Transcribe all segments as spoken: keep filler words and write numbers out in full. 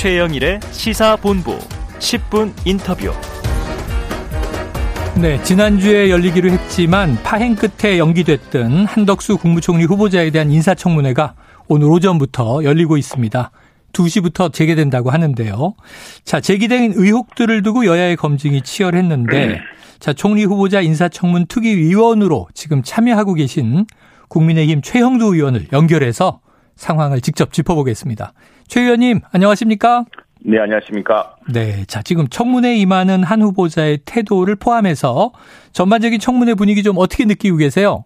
최영일의 시사본부 십 분 인터뷰. 네, 지난주에 열리기로 했지만 파행 끝에 연기됐던 한덕수 국무총리 후보자에 대한 인사청문회가 오늘 오전부터 열리고 있습니다. 두 시부터 재개된다고 하는데요. 자, 제기된 의혹들을 두고 여야의 검증이 치열했는데, 자, 총리 후보자 인사청문 특위위원으로 지금 참여하고 계신 국민의힘 최영두 의원을 연결해서 상황을 직접 짚어보겠습니다. 최 의원님, 안녕하십니까? 네, 안녕하십니까? 네, 자, 지금 청문회 임하는 한 후보자의 태도를 포함해서 전반적인 청문회 분위기 좀 어떻게 느끼고 계세요?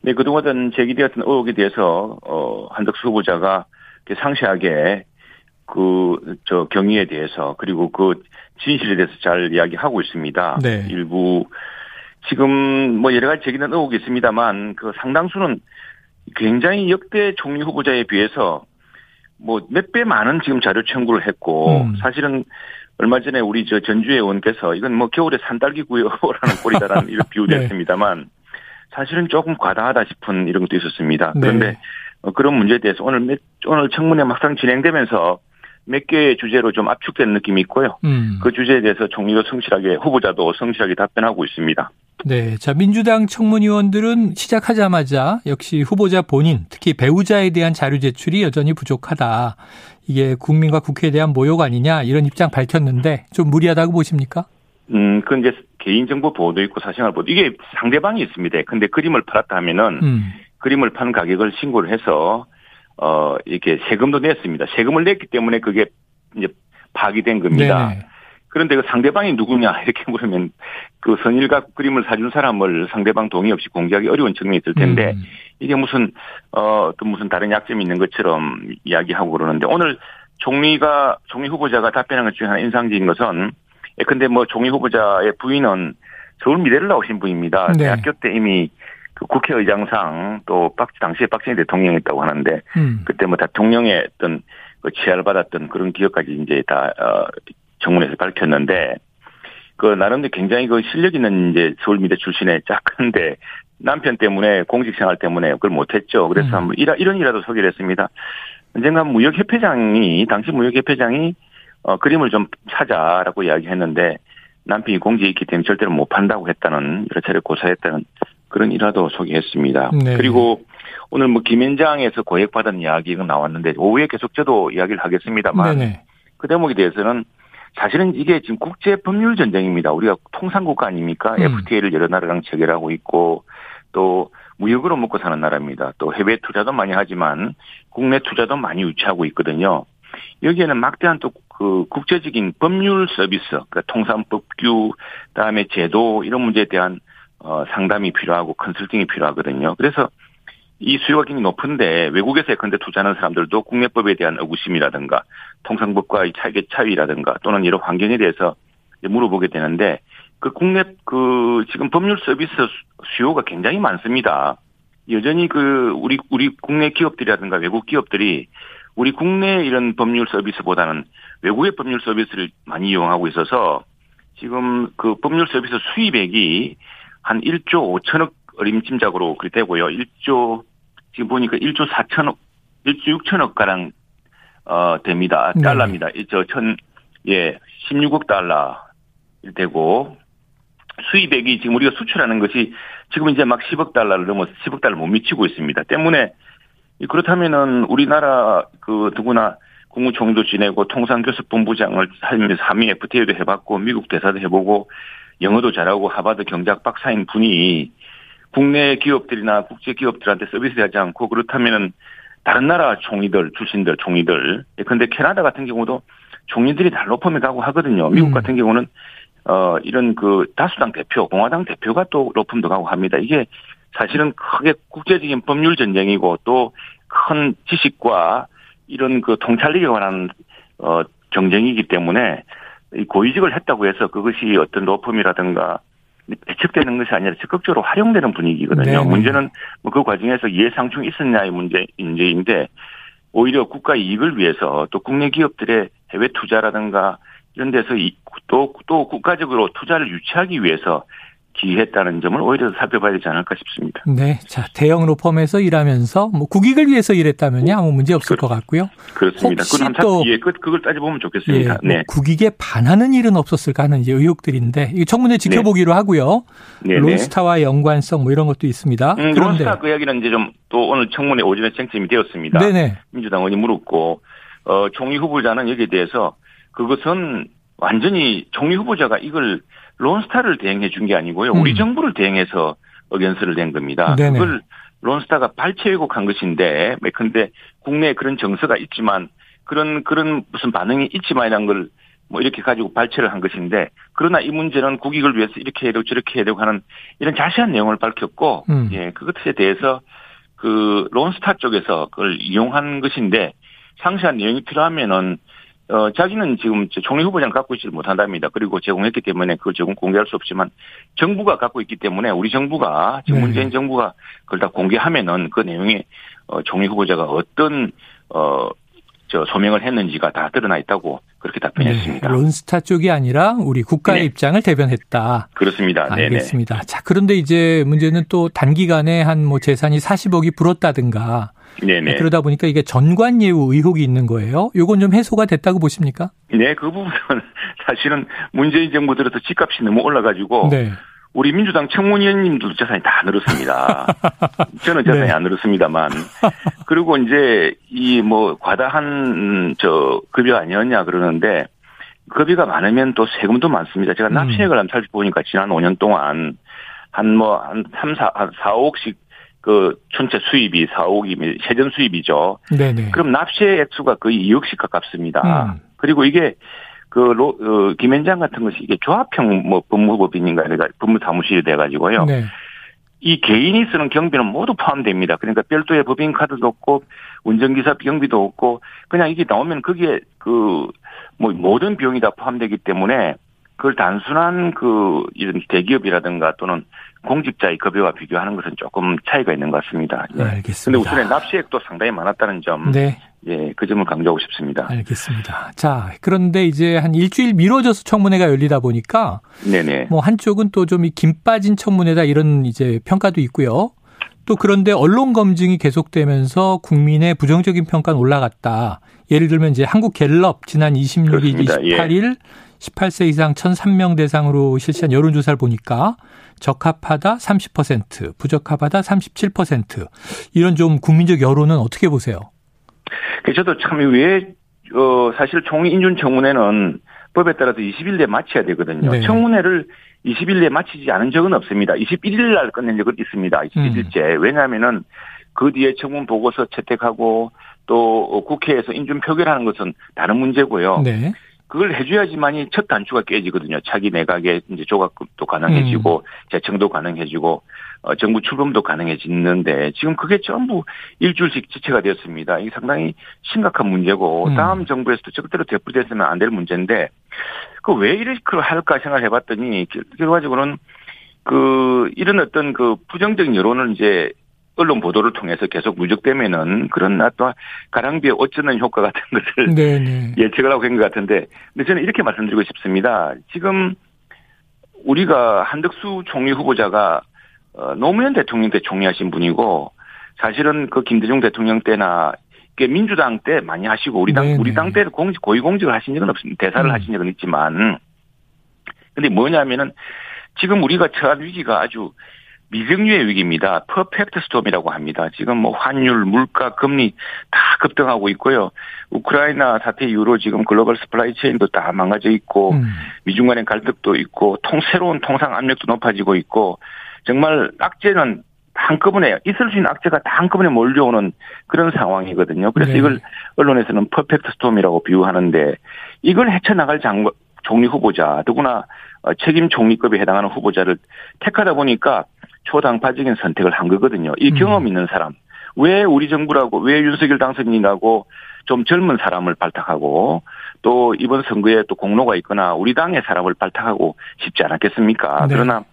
네, 그동안 제기되었던 의혹에 대해서 어, 한덕수 후보자가 상세하게 그 저 경위에 대해서 그리고 그 진실에 대해서 잘 이야기하고 있습니다. 네. 일부 지금 뭐 여러 가지 제기된 의혹이 있습니다만 그 상당수는 굉장히 역대 총리 후보자에 비해서 뭐 몇 배 많은 지금 자료 청구를 했고 음. 사실은 얼마 전에 우리 저 전주의 의원께서 이건 뭐 겨울에 산딸기 구여라는 꼴이다라는 이런 비유도 네. 했습니다만 사실은 조금 과다하다 싶은 이런 것도 있었습니다. 그런데 네. 그런 문제에 대해서 오늘 몇, 오늘 청문회 막상 진행되면서 몇 개의 주제로 좀 압축된 느낌이 있고요. 음. 그 주제에 대해서 총리도 성실하게 후보자도 성실하게 답변하고 있습니다. 네, 자, 민주당 청문위원들은 시작하자마자 역시 후보자 본인, 특히 배우자에 대한 자료 제출이 여전히 부족하다. 이게 국민과 국회에 대한 모욕 아니냐 이런 입장 밝혔는데 좀 무리하다고 보십니까? 음, 그건 이제 개인정보 보호도 있고 사생활 보호도 이게 상대방이 있습니다. 근데 그림을 팔았다 하면은 음. 그림을 판 가격을 신고를 해서 어 이렇게 세금도 냈습니다. 세금을 냈기 때문에 그게 이제 파기된 겁니다. 네네. 그런데 그 상대방이 누구냐 이렇게 물으면 그 선일각 그림을 사준 사람을 상대방 동의 없이 공개하기 어려운 측면이 있을 텐데 음. 이게 무슨 어 또 무슨 다른 약점이 있는 것처럼 이야기하고 그러는데 오늘 총리가 총리 후보자가 답변한 것 중에 하나 인상적인 것은 근데 뭐 총리 후보자의 부인은 서울 미대를 나오신 분입니다. 네. 대학교 때 이미 그 국회의장상 또 박, 당시에 박정희 대통령이었다고 하는데 음. 그때 뭐 대통령의 어떤 그 치하를 받았던 그런 기억까지 이제 다 어, 청문회에서 밝혔는데 그 나름대로 굉장히 그 실력 있는 이제 서울미대 출신의 작은데 남편 때문에 공직생활 때문에 그걸 못했죠. 그래서 음. 한번 이라, 이런 일라도 소개를 했습니다. 언젠가 무역협회장이 당시 무역협회장이 어, 그림을 좀 사자라고 이야기했는데 남편이 공직에 있기 때문에 절대로 못 판다고 했다는 여러 차례 고사했다는. 그런 일화도 소개했습니다. 네. 그리고 오늘 뭐 김현장에서 고액받은 이야기가 나왔는데 오후에 계속 저도 이야기를 하겠습니다만 네네. 그 대목에 대해서는 사실은 이게 지금 국제 법률 전쟁입니다. 우리가 통상국가 아닙니까? 음. 에프티에이를 여러 나라랑 체결하고 있고 또 무역으로 먹고 사는 나라입니다. 또 해외 투자도 많이 하지만 국내 투자도 많이 유치하고 있거든요. 여기에는 막대한 또 그 국제적인 법률 서비스, 그러니까 통상법규, 그다음에 제도 이런 문제에 대한 어, 상담이 필요하고 컨설팅이 필요하거든요. 그래서 이 수요가 굉장히 높은데 외국에서 예컨대 투자하는 사람들도 국내법에 대한 의구심이라든가 통상법과의 차이의 차이라든가 또는 여러 환경에 대해서 물어보게 되는데 그 국내 그 지금 법률 서비스 수요가 굉장히 많습니다. 여전히 그 우리 우리 국내 기업들이라든가 외국 기업들이 우리 국내 이런 법률 서비스보다는 외국의 법률 서비스를 많이 이용하고 있어서 지금 그 법률 서비스 수입액이 한 일조 오천억 어림짐작으로 그렇게 되고요. 일조 지금 보니까 일조 사천억, 일조 육천억 가량 어 됩니다. 달러입니다. 네. 저 천 예 십육억 달러 되고 수입액이 지금 우리가 수출하는 것이 지금 이제 막 십억 달러를 넘어서 십억 달러 못 미치고 있습니다. 때문에 그렇다면은 우리나라 그 누구나 국무총리도 지내고 통상교섭본부장을 하면서 한미 에프티에이도 해봤고 미국 대사도 해보고. 영어도 잘하고 하버드 경제학 박사인 분이 국내 기업들이나 국제 기업들한테 서비스하지 않고 그렇다면은 다른 나라 총리들 출신들 총리들 그런데 캐나다 같은 경우도 총리들이 달러 펌에 가고 하거든요. 미국 음. 같은 경우는 어 이런 그 다수당 대표 공화당 대표가 또 로펌도 가고 합니다. 이게 사실은 크게 국제적인 법률 전쟁이고 또 큰 지식과 이런 그 통찰력에 관한 어 경쟁이기 때문에. 고위직을 했다고 해서 그것이 어떤 로펌이라든가 배척되는 것이 아니라 적극적으로 활용되는 분위기거든요. 네네. 문제는 그 과정에서 이해상충이 있었냐의 문제인데 오히려 국가 이익을 위해서 또 국내 기업들의 해외 투자라든가 이런 데서 또, 또 국가적으로 투자를 유치하기 위해서 기했다는 점을 오히려 살펴봐야 되지 않을까 싶습니다. 네, 자 대형 로펌에서 일하면서 뭐 국익을 위해서 일했다면요 아무 문제 없을 그렇, 것 같고요. 그렇습니다. 혹시 또 예, 그, 그걸 따져보면 좋겠습니다. 예, 네, 뭐 국익에 반하는 일은 없었을까 하는 이제 의혹들인데 이 청문회 지켜보기로 네. 하고요. 네네. 론스타와 연관성 뭐 이런 것도 있습니다. 음, 그런데 론스타 그 이야기는 이제 좀 또 오늘 청문회 오전에 쟁점이 되었습니다. 네네. 민주당원이 물었고 어, 총리 후보자는 여기에 대해서 그것은 완전히 총리 후보자가 이걸 론스타를 대행해 준 게 아니고요. 우리 음. 정부를 대행해서 의견서를 낸 겁니다. 네네. 그걸 론스타가 발췌 왜곡한 것인데, 근데 국내에 그런 정서가 있지만 그런 그런 무슨 반응이 있지만이란 걸 뭐 이렇게 가지고 발췌를 한 것인데, 그러나 이 문제는 국익을 위해서 이렇게 해야 되고 저렇게 해야 되고 하는 이런 자세한 내용을 밝혔고, 음. 예 그것에 대해서 그 론스타 쪽에서 그걸 이용한 것인데 상세한 내용이 필요하면은. 어, 자기는 지금 총리 후보자는 갖고 있지 못한답니다. 그리고 제공했기 때문에 그걸 제공 공개할 수 없지만 정부가 갖고 있기 때문에 우리 정부가, 지금 네. 문재인 정부가 그걸 다 공개하면은 그 내용에, 어, 총리 후보자가 어떤, 어, 저 소명을 했는지가 다 드러나 있다고 그렇게 답변했습니다. 네, 론스타 쪽이 아니라 우리 국가의 네. 입장을 대변했다. 그렇습니다. 알겠습니다. 네네. 자, 그런데 이제 문제는 또 단기간에 한 뭐 재산이 사십억이 불었다든가. 네네. 그러다 보니까 이게 전관예우 의혹이 있는 거예요. 요건 좀 해소가 됐다고 보십니까? 네, 그 부분은 사실은 문재인 정부 들어서 집값이 너무 올라가지고. 네. 우리 민주당 청문위원님들도 재산이 다 늘었습니다. 저는 재산이 네. 안 늘었습니다만. 그리고 이제 이 뭐 과다한 저 급여 아니었냐 그러는데 급여가 많으면 또 세금도 많습니다. 제가 납세액을 한번 살펴보니까 지난 오 년 동안 한 뭐 한 삼, 사, 한 사억씩 그 전체 수입이 사억이면 세전 수입이죠. 네네. 그럼 납세액수가 거의 이억씩 가깝습니다. 음. 그리고 이게 그, 로, 어, 김현장 같은 것이 이게 조합형 뭐 법무법인인가, 그러니까 법무사무실이 돼가지고요. 네. 이 개인이 쓰는 경비는 모두 포함됩니다. 그러니까 별도의 법인카드도 없고, 운전기사 경비도 없고, 그냥 이게 나오면 거기에 그, 뭐 모든 비용이 다 포함되기 때문에 그걸 단순한 그, 이런 대기업이라든가 또는 공직자의 급여와 비교하는 것은 조금 차이가 있는 것 같습니다. 네, 알겠습니다. 그런데 우선에 납세액도 상당히 많았다는 점. 네. 예, 그 점을 강조하고 싶습니다. 알겠습니다. 자, 그런데 이제 한 일주일 미뤄져서 청문회가 열리다 보니까. 네네. 뭐 한쪽은 또 좀 김 빠진 청문회다 이런 이제 평가도 있고요. 또 그런데 언론 검증이 계속되면서 국민의 부정적인 평가는 올라갔다. 예를 들면 이제 한국갤럽 지난 이십육일, 그렇습니다. 이십팔일. 예. 십팔 세 이상 천삼 명 대상으로 실시한 여론조사를 보니까 적합하다 삼십 퍼센트, 부적합하다 삼십칠 퍼센트. 이런 좀 국민적 여론은 어떻게 보세요? 저도 참 왜 어, 사실 총리 인준 청문회는 법에 따라서 이십일 내에 마쳐야 되거든요. 네. 청문회를 이십일 내에 마치지 않은 적은 없습니다. 이십일일 날 끝낸 적은 있습니다. 이십일일째. 음. 왜냐하면은 그 뒤에 청문 보고서 채택하고 또 국회에서 인준 표결하는 것은 다른 문제고요. 네. 그걸 해줘야지만이 첫 단추가 깨지거든요. 차기 내각의 이제 조각급도 가능해지고, 음. 재청도 가능해지고, 어, 정부 출범도 가능해지는데, 지금 그게 전부 일주일씩 지체가 되었습니다. 이게 상당히 심각한 문제고, 음. 다음 정부에서도 절대로 되풀이됐으면 안 될 문제인데, 그 왜 이렇게 할까 생각을 해봤더니, 결과적으로는 그, 이런 어떤 그 부정적인 여론을 이제, 언론 보도를 통해서 계속 누적되면은 그런 또 가랑비에 어쩌는 효과 같은 것을 네네. 예측을 하고 있는 것 같은데, 근데 저는 이렇게 말씀드리고 싶습니다. 지금 우리가 한덕수 총리 후보자가 노무현 대통령 때 총리하신 분이고, 사실은 그 김대중 대통령 때나 민주당 때 많이 하시고 우리 당 네네. 우리 당 때 공직 고위 공직을 하신 적은 없습니다. 대사를 음. 하신 적은 있지만, 근데 뭐냐면은 지금 우리가 처한 위기가 아주 미정유의 위기입니다. 퍼펙트 스톰이라고 합니다. 지금 뭐 환율, 물가, 금리 다 급등하고 있고요. 우크라이나 사태 이후로 지금 글로벌 서플라이 체인도 다 망가져 있고, 음. 미중 간의 갈등도 있고, 통, 새로운 통상 압력도 높아지고 있고, 정말 악재는 한꺼번에, 있을 수 있는 악재가 다 한꺼번에 몰려오는 그런 상황이거든요. 그래서 네. 이걸 언론에서는 퍼펙트 스톰이라고 비유하는데, 이걸 헤쳐나갈 장관, 총리 후보자, 누구나 책임 총리급에 해당하는 후보자를 택하다 보니까 초당파적인 선택을 한 거거든요. 이 경험 있는 사람. 왜 우리 정부라고, 왜 윤석열 당선인이라고 좀 젊은 사람을 발탁하고 또 이번 선거에 또 공로가 있거나 우리 당의 사람을 발탁하고 싶지 않았겠습니까? 네. 그러나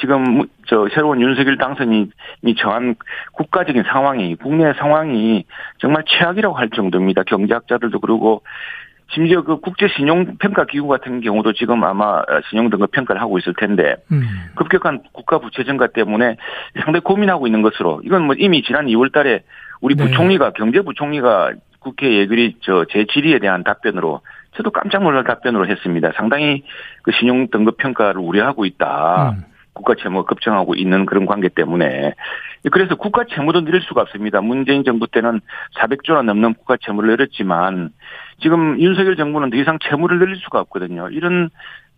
지금 저 새로운 윤석열 당선인이 정한 국가적인 상황이, 국내 상황이 정말 최악이라고 할 정도입니다. 경제학자들도 그러고 심지어 그 국제신용평가기구 같은 경우도 지금 아마 신용등급 평가를 하고 있을 텐데 음. 급격한 국가부채 증가 때문에 상당히 고민하고 있는 것으로, 이건 뭐 이미 지난 이월 달에 우리 네. 부총리가, 경제부총리가 국회 예결위 저 제질의에 대한 답변으로, 저도 깜짝 놀랄 답변으로 했습니다. 상당히 그 신용등급 평가를 우려하고 있다. 음. 국가 채무가 급증하고 있는 그런 관계 때문에. 그래서 국가 채무도 늘릴 수가 없습니다. 문재인 정부 때는 사백조나 넘는 국가 채무를 늘렸지만 지금 윤석열 정부는 더 이상 채무를 늘릴 수가 없거든요. 이런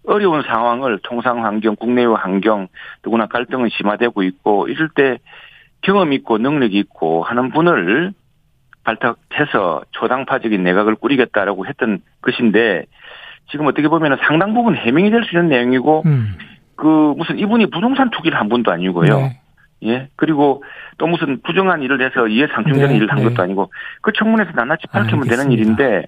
어려운 상황을 통상 환경, 국내외 환경, 더구나 갈등은 심화되고 있고, 이럴 때 경험 있고 능력 있고 하는 분을 발탁해서 초당파적인 내각을 꾸리겠다라고 했던 것인데, 지금 어떻게 보면 상당 부분 해명이 될 수 있는 내용이고 음. 그 무슨 이분이 부동산 투기를 한 분도 아니고요. 네. 예. 그리고 또 무슨 부정한 일을 해서 이해상충되는 네. 일을 한 네. 것도 아니고, 그 청문회에서 낱낱이 밝히면 되는 일인데,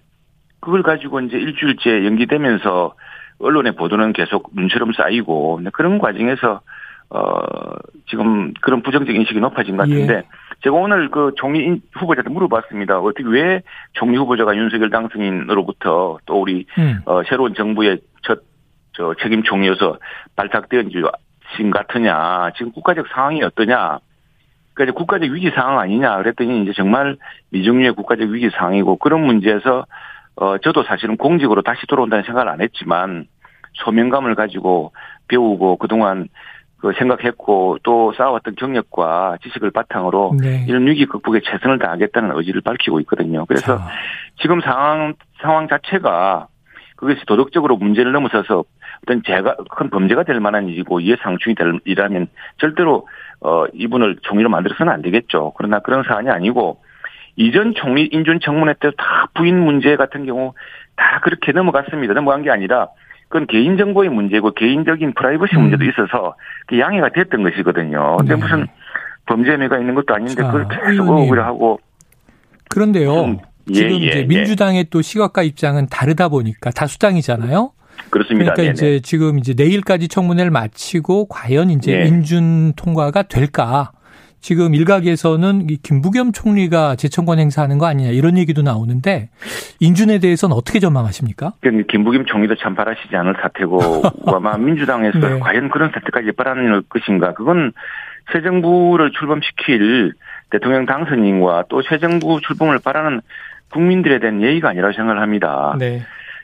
그걸 가지고 이제 일주일째 연기되면서 언론의 보도는 계속 눈처럼 쌓이고, 그런 과정에서 어 지금 그런 부정적 인식이 높아진 것 같은데, 예. 제가 오늘 그 총리 후보자한테 물어봤습니다. 어떻게 왜 총리 후보자가 윤석열 당선인으로부터 또 우리 음. 어, 새로운 정부의 첫 저 책임 총리여서 발탁된 지 같으냐, 지금 국가적 상황이 어떠냐, 그러니까 국가적 위기 상황 아니냐 그랬더니, 이제 정말 미중유의 국가적 위기 상황이고, 그런 문제에서 어 저도 사실은 공직으로 다시 돌아온다는 생각을 안 했지만 소명감을 가지고 배우고 그동안 그 생각했고 또 쌓아왔던 경력과 지식을 바탕으로 네. 이런 위기 극복에 최선을 다하겠다는 의지를 밝히고 있거든요. 그래서 자. 지금 상황 상황 자체가 그것이 도덕적으로 문제를 넘어서서 어떤 제가 큰 범죄가 될 만한 일이고 이해상충이 될 일이라면 절대로 어 이분을 총리로 만들어서는 안 되겠죠. 그러나 그런 사안이 아니고, 이전 총리 인준청문회 때 다 부인 문제 같은 경우 다 그렇게 넘어갔습니다. 넘어간 게 아니라 그건 개인정보의 문제고 개인적인 프라이버시 음. 문제도 있어서 양해가 됐던 것이거든요. 근데 네. 무슨 범죄 혐의가 있는 것도 아닌데 자, 그걸 계속 오기로 하고. 그런데요. 지금 예, 예, 이제 민주당의 예. 또 시각과 입장은 다르다 보니까 다수당이잖아요. 그렇습니다. 그러니까 네네. 이제 지금 이제 내일까지 청문회를 마치고 과연 이제 예. 인준 통과가 될까? 지금 일각에서는 김부겸 총리가 재청권 행사하는 거 아니냐 이런 얘기도 나오는데, 인준에 대해서는 어떻게 전망하십니까? 김부겸 총리도 참 바라시지 않을 사태고 아마 민주당에서 네. 과연 그런 사태까지 바라는 것인가? 그건 새 정부를 출범시킬 대통령 당선인과 또 새 정부 출범을 바라는 국민들에 대한 예의가 아니라고 생각을 합니다. 네.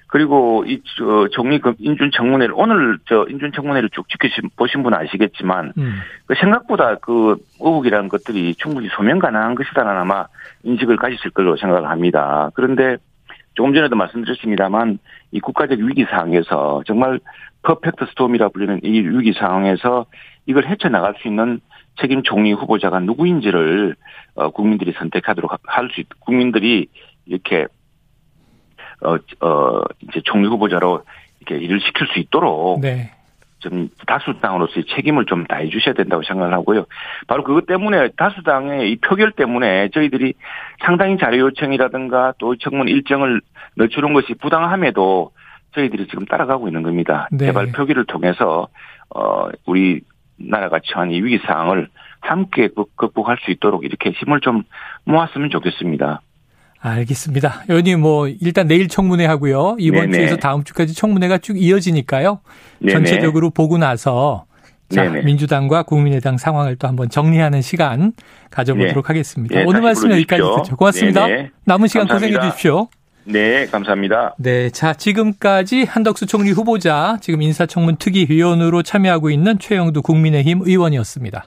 그리고 이 총리 인준 청문회를 오늘 저 인준 청문회를 쭉 지켜신 보신 분은 아시겠지만 음. 생각보다 그 의혹이라는 것들이 충분히 소명 가능한 것이다라는 아마 인식을 가지실 걸로 생각을 합니다. 그런데 조금 전에도 말씀드렸습니다만 이 국가적 위기 상황에서 정말 퍼펙트 스톰이라 불리는 이 위기 상황에서 이걸 헤쳐나갈 수 있는 책임 총리 후보자가 누구인지를 국민들이 선택하도록 할 수 있, 국민들이 이렇게 어, 어, 이제 총리 후보자로 이렇게 일을 시킬 수 있도록 네. 좀 다수당으로서의 책임을 좀 다해 주셔야 된다고 생각을 하고요. 바로 그것 때문에 다수당의 이 표결 때문에 저희들이 상당히 자료 요청이라든가 또 청문 일정을 늦추는 것이 부당함에도 저희들이 지금 따라가고 있는 겁니다. 네. 제발 표결을 통해서 어, 우리 나라가 처한 이 위기 상황을 함께 극복할 수 있도록 이렇게 힘을 좀 모았으면 좋겠습니다. 알겠습니다. 의원님, 뭐 일단 내일 청문회 하고요. 이번 네네. 주에서 다음 주까지 청문회가 쭉 이어지니까요. 네네. 전체적으로 보고 나서 자, 민주당과 국민의당 상황을 또 한번 정리하는 시간 가져보도록 네. 하겠습니다. 네, 오늘 말씀 여기까지 듣죠. 고맙습니다. 네네. 남은 시간 감사합니다. 고생해 주십시오. 네, 감사합니다. 네, 자, 지금까지 한덕수 총리 후보자, 지금 인사청문특위위원으로 참여하고 있는 최영두 국민의힘 의원이었습니다.